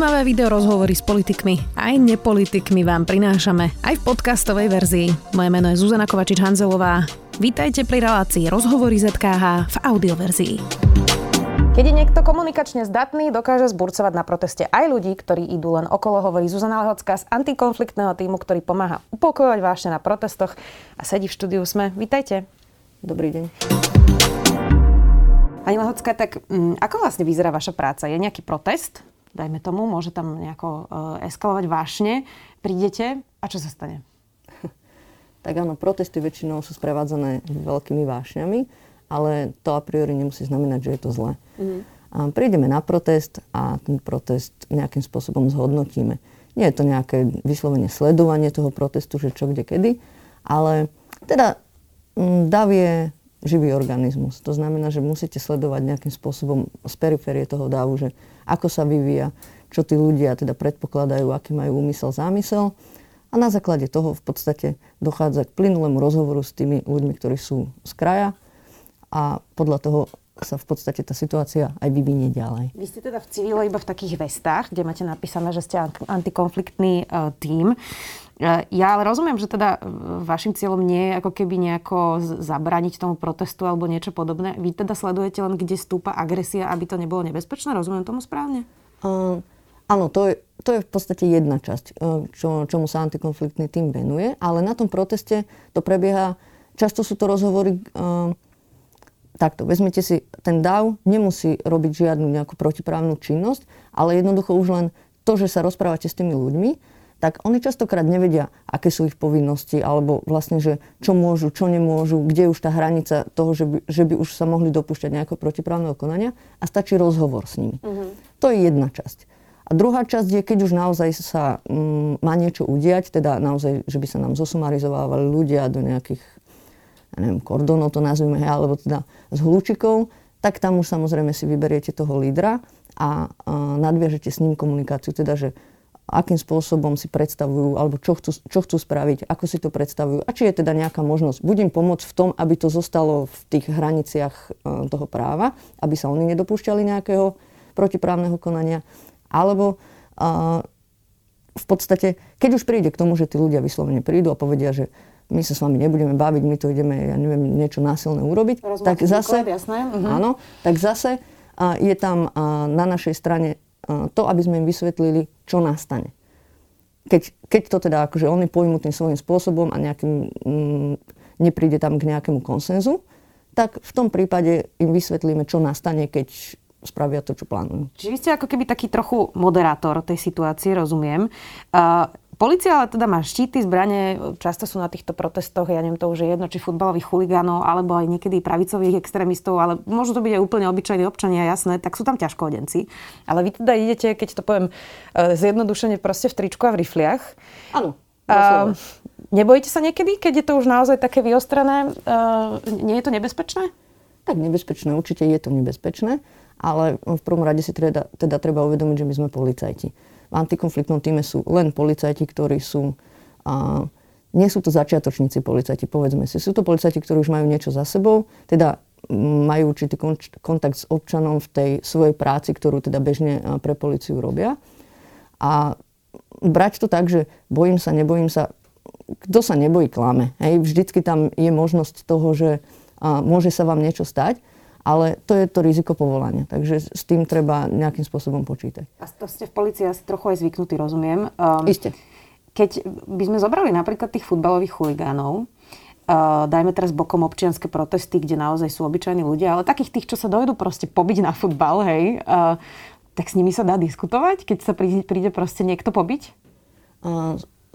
Zaujímavé video rozhovory s politikmi aj nepolitikmi vám prinášame aj v podcastovej verzii. Moje meno je Zuzana Kovačič-Hanzelová. Vítajte pri relácii Rozhovory ZKH v audioverzii. Keď je niekto komunikačne zdatný, dokáže zburcovať na proteste aj ľudí, ktorí idú len okolo, hovorí Zuzana Lehocká z antikonfliktného tímu, ktorý pomáha upokojovať vášne na protestoch a sedí v štúdiu SME. Vítajte. Dobrý deň. Pani Lehocká, tak ako vlastne vyzerá vaša práca? Je nejaký protest? Dajme tomu, môže tam nejako eskalovať vášne. Prídete a čo sa stane? Tak áno, protesty väčšinou sú sprevádzané veľkými vášňami. Ale to a priori nemusí znamenať, že je to zlé. A prídeme na protest a ten protest nejakým spôsobom zhodnotíme. Nie je to nejaké vyslovene sledovanie toho protestu, že čo, kde, kedy, ale teda dav je živý organizmus. To znamená, že musíte sledovať nejakým spôsobom z periférie toho davu, že ako sa vyvíja, čo tí ľudia teda predpokladajú, aký majú úmysel, zámysel. A na základe toho v podstate dochádza k plynulému rozhovoru s tými ľuďmi, ktorí sú z kraja, a podľa toho sa v podstate tá situácia aj vyvinie ďalej. Vy ste teda v civile iba v takých vestách, kde máte napísané, že ste antikonfliktný tím. Ja ale rozumiem, že teda vašim cieľom nie je ako keby nejako zabrániť tomu protestu alebo niečo podobné. Vy teda sledujete len, kde stúpa agresia, aby to nebolo nebezpečné? Rozumiem tomu správne? Áno, to je v podstate jedna časť, čomu sa antikonfliktný tím venuje, ale na tom proteste to prebieha, často sú to rozhovory... Takto, vezmite si, ten DAV nemusí robiť žiadnu nejakú protiprávnu činnosť, ale jednoducho už len to, že sa rozprávate s tými ľuďmi, tak oni častokrát nevedia, aké sú ich povinnosti, alebo vlastne, že čo môžu, čo nemôžu, kde je už tá hranica toho, že by už sa mohli dopúšťať nejakého protiprávneho konania a stačí rozhovor s nimi. To je jedna časť. A druhá časť je, keď už naozaj sa má niečo udiať, teda naozaj, že by sa nám zosumarizovávali ľudia do nejakých kordónov to nazvime, alebo teda z hľúčikov, tak tam už samozrejme si vyberiete toho lídra a nadviažete s ním komunikáciu, teda že akým spôsobom si predstavujú, alebo čo chcú spraviť, ako si to predstavujú a či je teda nejaká možnosť. Budem pomôcť v tom, aby to zostalo v tých hraniciach toho práva, aby sa oni nedopúšťali nejakého protiprávneho konania, alebo v podstate, keď už príde k tomu, že tí ľudia vyslovene prídu a povedia, že my sa s vami nebudeme baviť, my to ideme, ja neviem, niečo násilné urobiť. Tak zase, áno, tak zase je tam na našej strane to, aby sme im vysvetlili, čo nastane. Keď to teda akože oni pojmú tým svojím spôsobom a nejakým, nepríde tam k nejakému konsenzu, tak v tom prípade im vysvetlíme, čo nastane, keď spravia to, čo plánujú. Čiže vy ste ako keby taký trochu moderátor tej situácie, rozumiem. Polícia ale teda má štíty, zbrane, často sú na týchto protestoch, ja neviem, to už je jedno, či futbalových chuligánov, alebo aj niekedy pravicových extrémistov, ale môžu to byť aj úplne obyčajní občania, jasné, tak sú tam ťažkohodenci. Ale vy teda idete, keď to poviem zjednodušene, proste v tričku a v rifliach. Áno. Nebojíte sa niekedy, keď je to už naozaj také vyostrené? Nie je to nebezpečné? Tak nebezpečné, určite je to nebezpečné, ale v prvom rade si teda treba uvedomiť, že my sme policajti. V antikonfliktnom týme sú len policajti, ktorí sú... nie sú to začiatočníci policajti, povedzme si. Sú to policajti, ktorí už majú niečo za sebou, teda majú určitý kontakt s občanom v tej svojej práci, ktorú teda bežne pre políciu robia. A brať to tak, že bojím sa, nebojím sa. Kto sa nebojí, klame. Hej? Vždycky tam je možnosť toho, že môže sa vám niečo stať. Ale to je to riziko povolania, takže s tým treba nejakým spôsobom počítať. A to ste v polícii asi trochu aj zvyknutí, rozumiem. Isté. Keď by sme zobrali napríklad tých futbalových chuligánov, dajme teraz bokom občianske protesty, kde naozaj sú obyčajní ľudia, ale takých tých, čo sa dojdú proste pobiť na futbal, hej, tak s nimi sa dá diskutovať, keď sa príde proste niekto pobiť?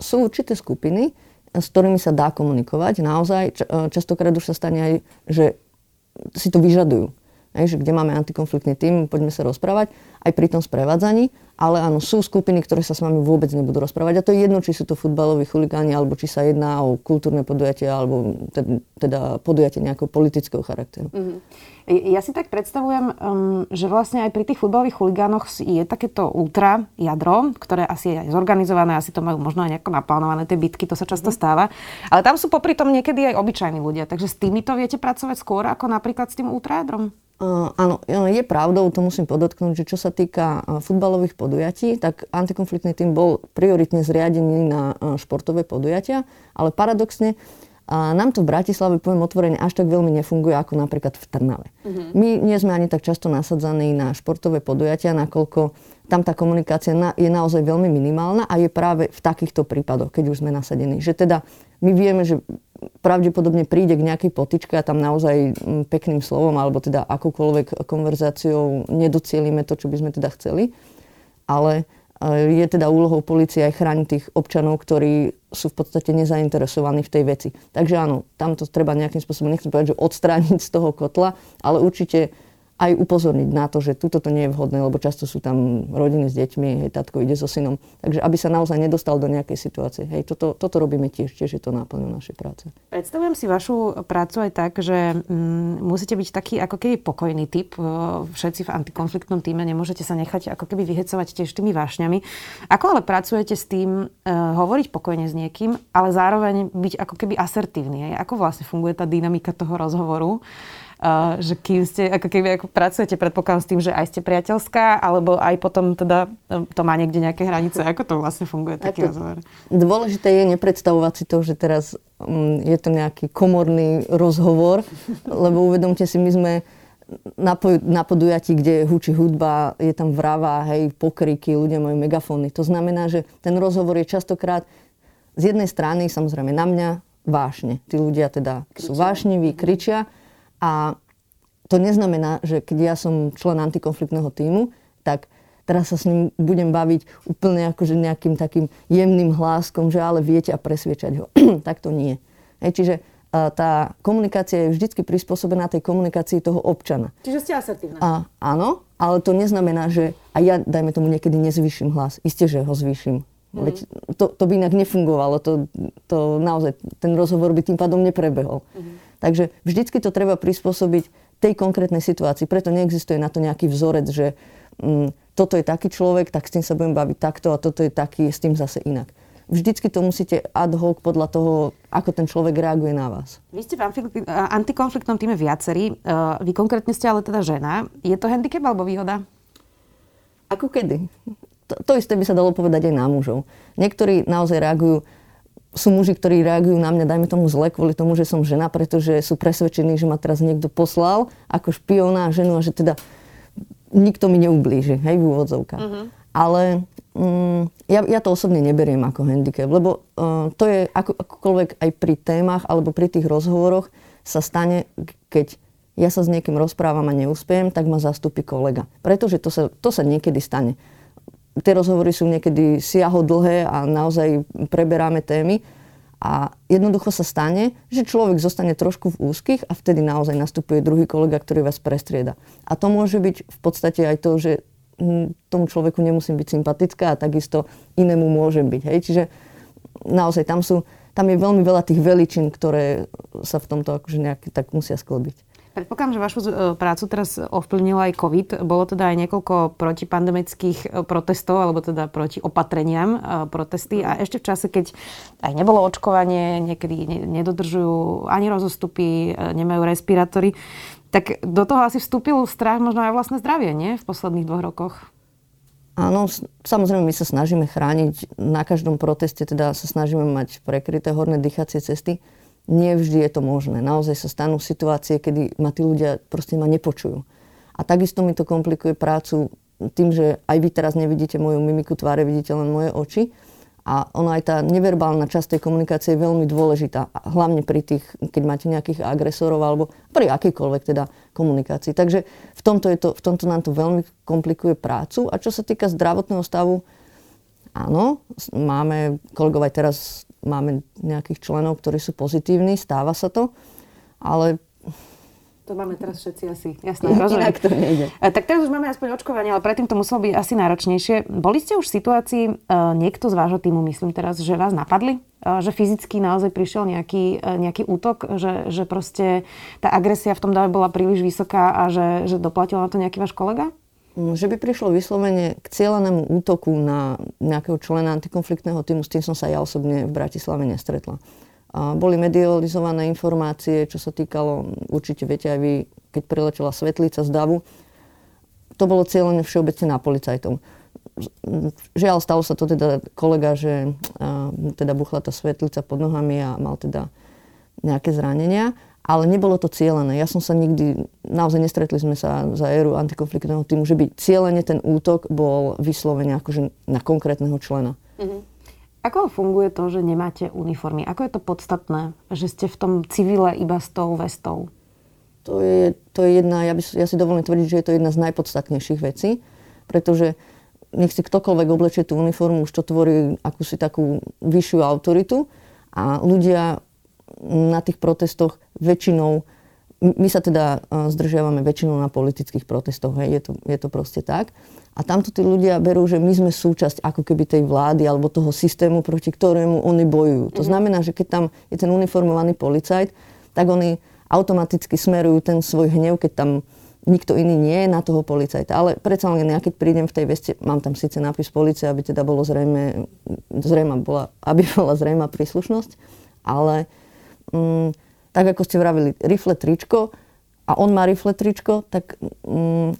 Sú určité skupiny, s ktorými sa dá komunikovať. Naozaj, častokrát už sa stane aj, že si to vyžadujú. Že kde máme antikonfliktný tím, poďme sa rozprávať aj pri tom sprevádzaní, ale áno, sú skupiny, ktoré sa s vami vôbec nebudú rozprávať a to je jedno, či sú to futbaloví chuligáni alebo či sa jedná o kultúrne podujatie alebo teda podujatie nejakého politického charakteru. Ja si tak predstavujem, že vlastne aj pri tých futbalových chuligánoch je takéto ultra jadro, ktoré asi je aj zorganizované, asi to majú možno aj nejako naplánované, tie bitky, to sa často stáva, ale tam sú popri tom niekedy aj obyčajní ľudia, takže s týmito viete pracovať skôr ako napríklad s tým ultrajadrom? Áno, je pravdou, to musím podotknúť, že čo sa týka futbalových podujatí, tak antikonfliktný tím bol prioritne zriadený na športové podujatia, ale paradoxne nám to v Bratislave, poviem otvorene, až tak veľmi nefunguje ako napríklad v Trnave. Mm-hmm. My nie sme ani tak často nasadzaní na športové podujatia, nakoľko tam tá komunikácia je naozaj veľmi minimálna a je práve v takýchto prípadoch, keď už sme nasadení. Že teda my vieme, že pravdepodobne príde k nejakej potičke a tam naozaj pekným slovom alebo teda akúkoľvek konverzáciou nedocielime to, čo by sme teda chceli. Ale je teda úlohou polície aj chrániť tých občanov, ktorí sú v podstate nezainteresovaní v tej veci. Takže áno, tam to treba nejakým spôsobom, nechcem povedať, že odstrániť z toho kotla, ale určite aj upozorniť na to, že túto to nie je vhodné, lebo často sú tam rodiny s deťmi, hej, tatko ide so synom. Takže aby sa naozaj nedostal do nejakej situácie. Hej, toto robíme tiež je to náplňou našej práce. Predstavujem si vašu prácu aj tak, že musíte byť taký ako keby pokojný typ. Všetci v antikonfliktnom tíme, nemôžete sa nechať ako keby vyhecovať tiež tými vášňami. Ako ale pracujete s tým hovoriť pokojne s niekým, ale zároveň byť ako keby asertívny? Hej? Ako vlastne funguje tá dynamika toho rozhovoru? Že kým ste, ako keby ako pracujete, predpokladám s tým, že aj ste priateľská, alebo aj potom teda to má niekde nejaké hranice. Ako to vlastne funguje taký rozhovor? Dôležité je nepredstavovať si to, že teraz je to nejaký komorný rozhovor, lebo uvedomte si, my sme na podujatí, kde hučí hudba, je tam vrava, hej, pokriky, ľudia majú megafóny. To znamená, že ten rozhovor je častokrát z jednej strany, samozrejme na mňa, vášne. Tí ľudia teda sú vášniví, kričia. A to neznamená, že keď ja som člen antikonfliktného tímu, tak teraz sa s ním budem baviť úplne akože nejakým takým jemným hláskom, že ale viete a presviečať ho. Tak to nie. Čiže tá komunikácia je vždycky prispôsobená tej komunikácii toho občana. Čiže ste asertívna. Áno, ale to neznamená, že aj ja, dajme tomu, niekedy nezvýšim hlas. Isté, že ho zvýšim. Veď to by inak nefungovalo. To naozaj, ten rozhovor by tým pádom neprebehol. Takže vždycky to treba prispôsobiť tej konkrétnej situácii. Preto neexistuje na to nejaký vzorec, že toto je taký človek, tak s tým sa budem baviť takto a toto je taký, s tým zase inak. Vždycky to musíte ad hoc podľa toho, ako ten človek reaguje na vás. Vy ste v antikonfliktnom týme viacerí. Vy konkrétne ste ale teda žena. Je to handicap alebo výhoda? Ako kedy? To isté by sa dalo povedať aj na mužov. Niektorí naozaj reagujú, sú muži, ktorí reagujú na mňa, dajme tomu zle, kvôli tomu, že som žena, pretože sú presvedčení, že ma teraz niekto poslal ako špiona a ženu a že teda nikto mi neublíži, hej, v úvodzovkách. Uh-huh. Ale ja to osobne neberiem ako handicap, lebo to je akokoľvek aj pri témach alebo pri tých rozhovoroch sa stane, keď ja sa s niekým rozprávam a neúspiem, tak ma zastúpi kolega. Pretože to sa niekedy stane. Tie rozhovory sú niekedy siahodlhé a naozaj preberáme témy a jednoducho sa stane, že človek zostane trošku v úzkých a vtedy naozaj nastupuje druhý kolega, ktorý vás prestrieda. A to môže byť v podstate aj to, že tomu človeku nemusím byť sympatická a takisto inému môžem byť. Hej? Čiže naozaj tam je veľmi veľa tých veličín, ktoré sa v tomto akože nejak tak musia skĺbiť. Predpokladám, že vašu prácu teraz ovplyvnil aj COVID. Bolo teda aj niekoľko protipandemických protestov, alebo teda proti opatreniam protesty. A ešte v čase, keď aj nebolo očkovanie, niekedy nedodržujú ani rozostupy, nemajú respirátory, tak do toho asi vstúpil strach možno aj vlastné zdravie, nie? V posledných 2 rokoch. Áno, samozrejme my sa snažíme chrániť. Na každom proteste teda sa snažíme mať prekryté horné dýchacie cesty. Nie vždy je to možné. Naozaj sa stanú situácie, kedy ma tí ľudia proste ma nepočujú. A takisto mi to komplikuje prácu tým, že aj vy teraz nevidíte moju mimiku tváre, vidíte len moje oči. A ona aj tá neverbálna časť tej komunikácie je veľmi dôležitá. Hlavne pri tých, keď máte nejakých agresorov alebo pri akejkoľvek teda komunikácii. Takže v tomto nám to veľmi komplikuje prácu. A čo sa týka zdravotného stavu, áno, máme, kolegov aj teraz, máme nejakých členov, ktorí sú pozitívni, stáva sa to, ale... To máme teraz všetci asi, jasné, rozumiem. Inak to nejde. Tak teraz už máme aspoň očkovanie, ale predtým to muselo byť asi náročnejšie. Boli ste už v situácii, niekto z vášho týmu, myslím teraz, že vás napadli? Že fyzicky naozaj prišiel nejaký útok? Že proste tá agresia v tom dáve bola príliš vysoká a že doplatil na to nejaký váš kolega? Že by prišlo vyslovene k cielenému útoku na nejakého člena antikonfliktného týmu, s tým som sa ja osobne v Bratislave nestretla. Boli medializované informácie, čo sa týkalo, určite viete aj vy, keď priletela Svetlica z davu, to bolo cieľené všeobecne na policajtov. Žiaľ, stalo sa to teda kolega, že teda buchla tá svetlica pod nohami a mal teda nejaké zranenia, ale nebolo to cieľené. Ja som sa nikdy, naozaj nestretli sme sa za éru antikonfliktného týmu, že by cieľene ten útok bol vyslovene akože na konkrétneho člena. Mhm. Ako funguje to, že nemáte uniformy? Ako je to podstatné, že ste v tom civile iba s tou vestou? To je jedna, ja si dovolím tvrdiť, že je to jedna z najpodstatnejších vecí, pretože nech si ktokoľvek oblečie tú uniformu, už to tvorí akúsi takú vyššiu autoritu a ľudia na tých protestoch väčšinou, my sa teda zdržiavame väčšinou na politických protestoch, hej, je to proste tak. A tamto tí ľudia berú, že my sme súčasť ako keby tej vlády alebo toho systému, proti ktorému oni bojujú. To znamená, že keď tam je ten uniformovaný policajt, tak oni automaticky smerujú ten svoj hnev, keď tam nikto iný nie je, na toho policajta. Ale predsa len ja, keď prídem v tej veste, mám tam síce nápis polície, aby teda bolo bola zrejma príslušnosť, ale tak ako ste vravili, rifle tričko a on má rifle tričko, tak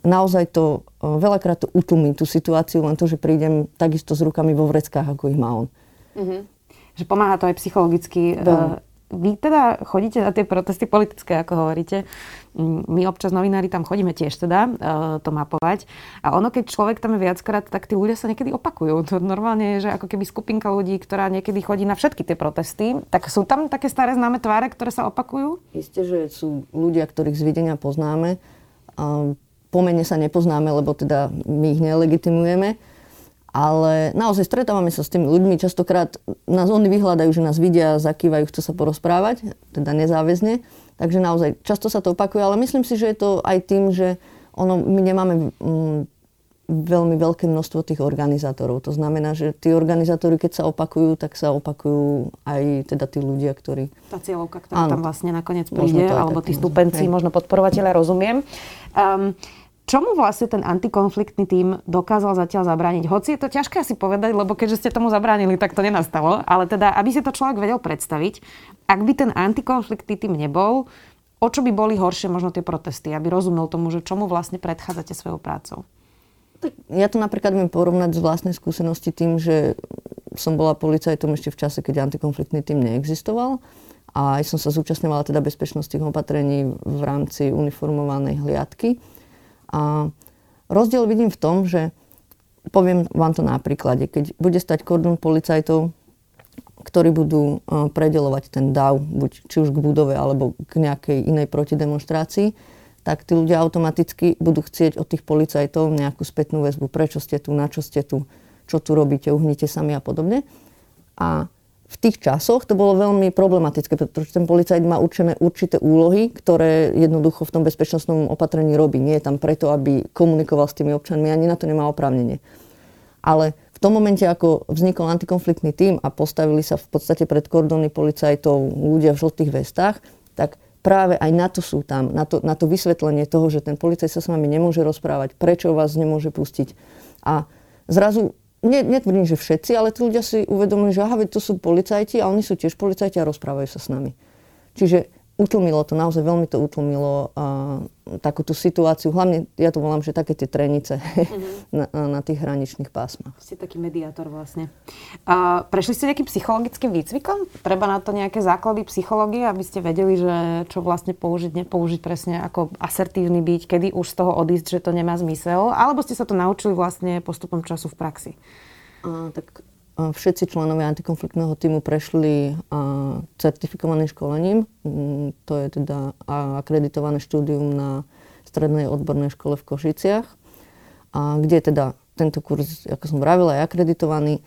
naozaj to veľakrát to utlmí tú situáciu, len to, že prídem takisto s rukami vo vreckách, ako ich má on. Mhm. Že pomáha to aj psychologicky. Vy teda chodíte na tie protesty politické, ako hovoríte. My občas novinári tam chodíme tiež teda to mapovať. A ono, keď človek tam je viackrát, tak tí ľudia sa niekedy opakujú. To normálne je, že ako keby skupinka ľudí, ktorá niekedy chodí na všetky tie protesty, tak sú tam také staré známe tváre, ktoré sa opakujú? Isté, že sú ľudia, ktorých z videnia poznáme. Po mene sa nepoznáme, lebo teda my ich nelegitimujeme. Ale naozaj stretávame sa s tými ľuďmi, častokrát nás oni vyhľadajú, že nás vidia, zakývajú, chcú sa porozprávať, teda nezáväzne. Takže naozaj často sa to opakuje, ale myslím si, že je to aj tým, že my nemáme veľmi veľké množstvo tých organizátorov. To znamená, že tí organizátori, keď sa opakujú, tak sa opakujú aj teda tí ľudia, ktorí... Tá cieľovka, ktorá tam vlastne nakoniec príde, alebo tí stúpenci, možno podporovatelia, rozumiem. Čomu vlastne ten antikonfliktný tím dokázal zatiaľ zabrániť? Hoci je to ťažké asi povedať, lebo keďže ste tomu zabránili, tak to nenastalo. Ale teda, aby si to človek vedel predstaviť, ak by ten antikonfliktný tím nebol, o čo by boli horšie možno tie protesty? Aby rozumel tomu, že čomu vlastne predchádzate svojou prácou? Tak ja to napríklad viem porovnať z vlastnej skúsenosti tým, že som bola policajtom ešte v čase, keď antikonfliktný tím neexistoval. A aj som sa zúčastňovala teda bezpečnostných opatrení v rámci uniformovanej hliadky. A rozdiel vidím v tom, že poviem vám to na príklade. Keď bude stať kordón policajtov, ktorí budú predeľovať ten dav, buď či už k budove alebo k nejakej inej protidemonštrácii, tak tí ľudia automaticky budú chcieť od tých policajtov nejakú spätnú väzbu. Prečo ste tu, na čo ste tu, čo tu robíte, uhnite sami a podobne. A v tých časoch to bolo veľmi problematické, pretože ten policajt má určené určité úlohy, ktoré jednoducho v tom bezpečnostnom opatrení robí. Nie je tam preto, aby komunikoval s tými občanmi, ani na to nemá oprávnenie. Ale v tom momente, ako vznikol antikonfliktný tím a postavili sa v podstate pred kordóny policajtov ľudia v žltých vestách, tak práve aj na to sú tam, na to vysvetlenie toho, že ten policajt sa s vami nemôže rozprávať, prečo vás nemôže pustiť. A zrazu... Netvrdím, že všetci, ale tí ľudia si uvedomujú, že aha, to sú policajti a oni sú tiež policajti a rozprávajú sa s nami. Čiže utlmilo to, naozaj veľmi to utlmilo takú tú situáciu. Hlavne, ja to volám, že také tie trenice na tých hraničných pásmach. Ste taký mediátor vlastne. Prešli ste nejakým psychologickým výcvikom? Treba na to nejaké základy psychológie, aby ste vedeli, že čo vlastne použiť, nepoužiť presne, ako asertívny byť, kedy už z toho odísť, že to nemá zmysel? Alebo ste sa to naučili vlastne postupom času v praxi? Všetci členovia antikonfliktného tímu prešli certifikovaným školením. To je teda akreditované štúdium na Strednej odbornej škole v Košiciach, kde teda tento kurz, ako som vravila, je akreditovaný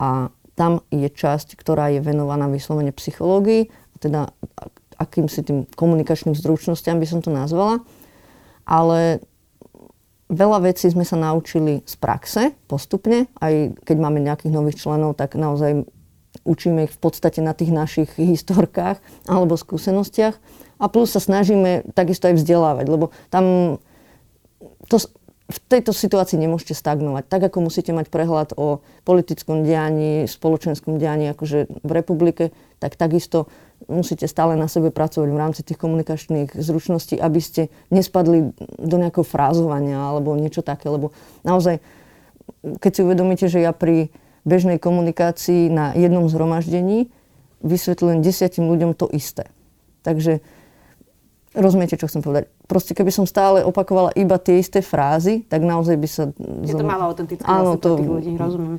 a tam je časť, ktorá je venovaná vyslovene psychológii, teda akýmsi tým komunikačným zručnostiam by som to nazvala. Ale veľa vecí sme sa naučili z praxe postupne, aj keď máme nejakých nových členov, tak naozaj učíme ich v podstate na tých našich historkách alebo skúsenostiach a plus sa snažíme takisto aj vzdelávať, lebo tam to, v tejto situácii nemôžete stagnovať. Tak, ako musíte mať prehľad o politickom dianí, spoločenskom dianí akože v republike, tak takisto musíte stále na sebe pracovať v rámci tých komunikačných zručností, aby ste nespadli do nejakého frázovania alebo niečo také. Lebo naozaj, keď si uvedomíte, že ja pri bežnej komunikácii na jednom zhromaždení vysvetľujem 10 ľuďom to isté. Takže rozumiete, čo chcem povedať? Proste keby som stále opakovala iba tie isté frázy, tak naozaj by sa... Je to málo autentické vlastne pre tých ľudí, rozumiem.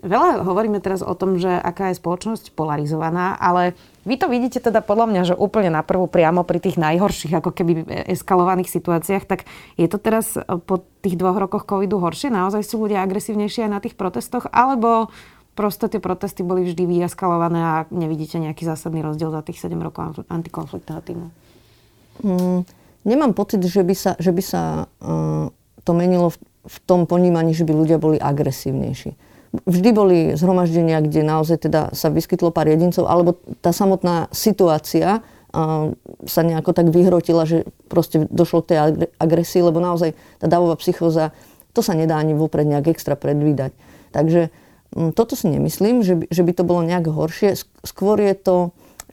Veľa hovoríme teraz o tom, že aká je spoločnosť polarizovaná, ale vy to vidíte teda podľa mňa, že úplne na prvú priamo pri tých najhorších, ako keby eskalovaných situáciách, tak je to teraz po tých 2 rokoch covidu horšie? Naozaj sú ľudia agresívnejšie aj na tých protestoch? Alebo prosto tie protesty boli vždy vyeskalované a nevidíte nejaký zásadný rozdiel za tých 7 rokov antikonfliktného? Nemám pocit, že by sa to menilo v tom ponímaní, že by ľudia boli agresívnejší. Vždy boli zhromaždenia, kde naozaj teda sa vyskytlo pár jedincov, alebo tá samotná situácia sa nejako tak vyhrotila, že proste došlo k tej agresii, lebo naozaj tá davová psychóza, to sa nedá ani vopred nejak extra predvídať. Takže toto si nemyslím, že by to bolo nejak horšie. Skôr je to...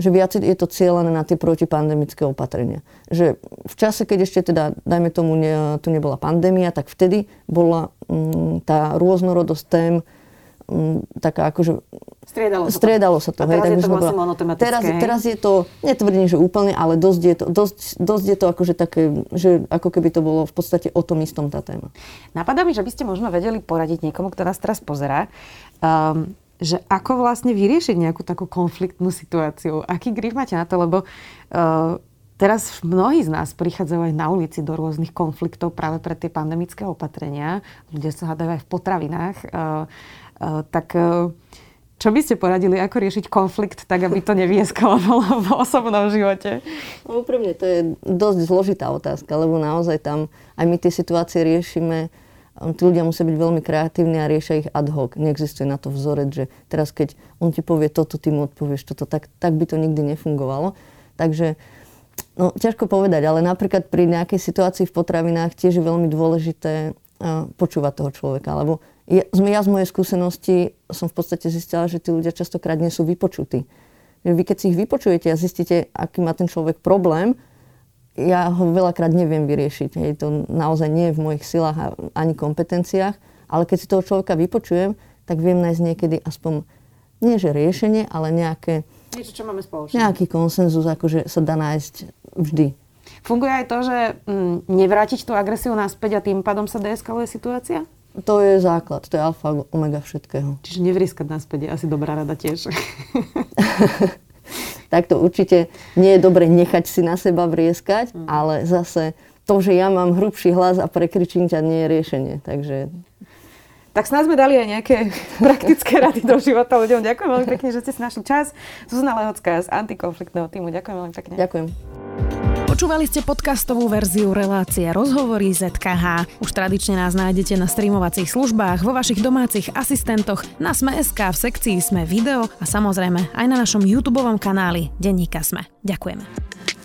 že viac je to cieľané na tie protipandemické opatrenia. Že v čase, keď ešte teda, dajme tomu, tu nebola pandémia, tak vtedy bola tá rôznorodosť tém taká akože... Striedalo sa to. A teraz hej, je to vlastne monotematické. Teraz je to, netvrdím, že úplne, ale dosť je to akože také, že ako keby to bolo v podstate o tom istom tá téma. Napadá mi, že by ste možno vedeli poradiť niekomu, kto nás teraz pozerá, že ako vlastne vyriešiť nejakú takú konfliktnú situáciu. Aký grif máte na to? Lebo teraz mnohí z nás prichádzajú aj na ulici do rôznych konfliktov práve pre tie pandemické opatrenia. Ľudia sa hádajú aj v potravinách. Tak čo by ste poradili, ako riešiť konflikt tak, aby to nevyeskalovalo v osobnom živote? Úprimne, to je dosť zložitá otázka, lebo naozaj tam aj my tie situácie riešime. Tí ľudia musia byť veľmi kreatívni a riešia ich ad hoc. Neexistuje na to vzorec, že teraz keď on ti povie toto, ty mu odpovieš toto, tak by to nikdy nefungovalo. Takže no, ťažko povedať, ale napríklad pri nejakej situácii v potravinách tiež je veľmi dôležité počúvať toho človeka. Lebo ja z mojej skúsenosti som v podstate zistila, že tí ľudia častokrát nie sú vypočutí. Vy keď si ich vypočujete a zistíte, aký má ten človek problém, ja ho veľakrát neviem vyriešiť. Hej, to naozaj nie je v mojich silách ani kompetenciách, ale keď si toho človeka vypočujem, tak viem nájsť niekedy aspoň, nie že riešenie, ale nejaké... Niečo, čo máme spoločné. Nejaký konsenzus, akože sa dá nájsť vždy. Funguje aj to, že nevrátiť tú agresiu naspäť a tým pádom sa deeskaluje situácia? To je základ, to je alfa, omega všetkého. Čiže nevrieskať naspäť je asi dobrá rada tiež. Tak to určite nie je dobre nechať si na seba vrieskať, ale zase to, že ja mám hrubší hlas a prekričím ťa, nie je riešenie. Takže... Tak snáď sme dali aj nejaké praktické rady do života ľuďom. Ďakujem veľmi pekne, že ste si našli čas. Zuzana Lehocká z antikonfliktného týmu. Ďakujem veľmi pekne. Ďakujem. Počúvali ste podcastovú verziu relácie Rozhovory ZKH. Už tradične nás nájdete na streamovacích službách, vo vašich domácich asistentoch, na Sme.sk, v sekcii Sme video a samozrejme aj na našom YouTubeovom kanáli Denníka Sme. Ďakujeme.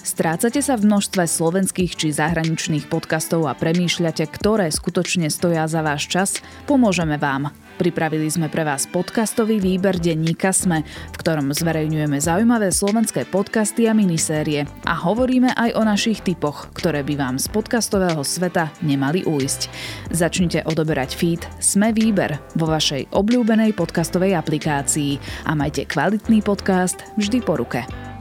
Strácate sa v množstve slovenských či zahraničných podcastov a premýšľate, ktoré skutočne stoja za váš čas? Pomôžeme vám. Pripravili sme pre vás podcastový výber denníka SME, v ktorom zverejňujeme zaujímavé slovenské podcasty a minisérie a hovoríme aj o našich tipoch, ktoré by vám z podcastového sveta nemali ujsť. Začnite odoberať feed SME Výber vo vašej obľúbenej podcastovej aplikácii a majte kvalitný podcast vždy po ruke.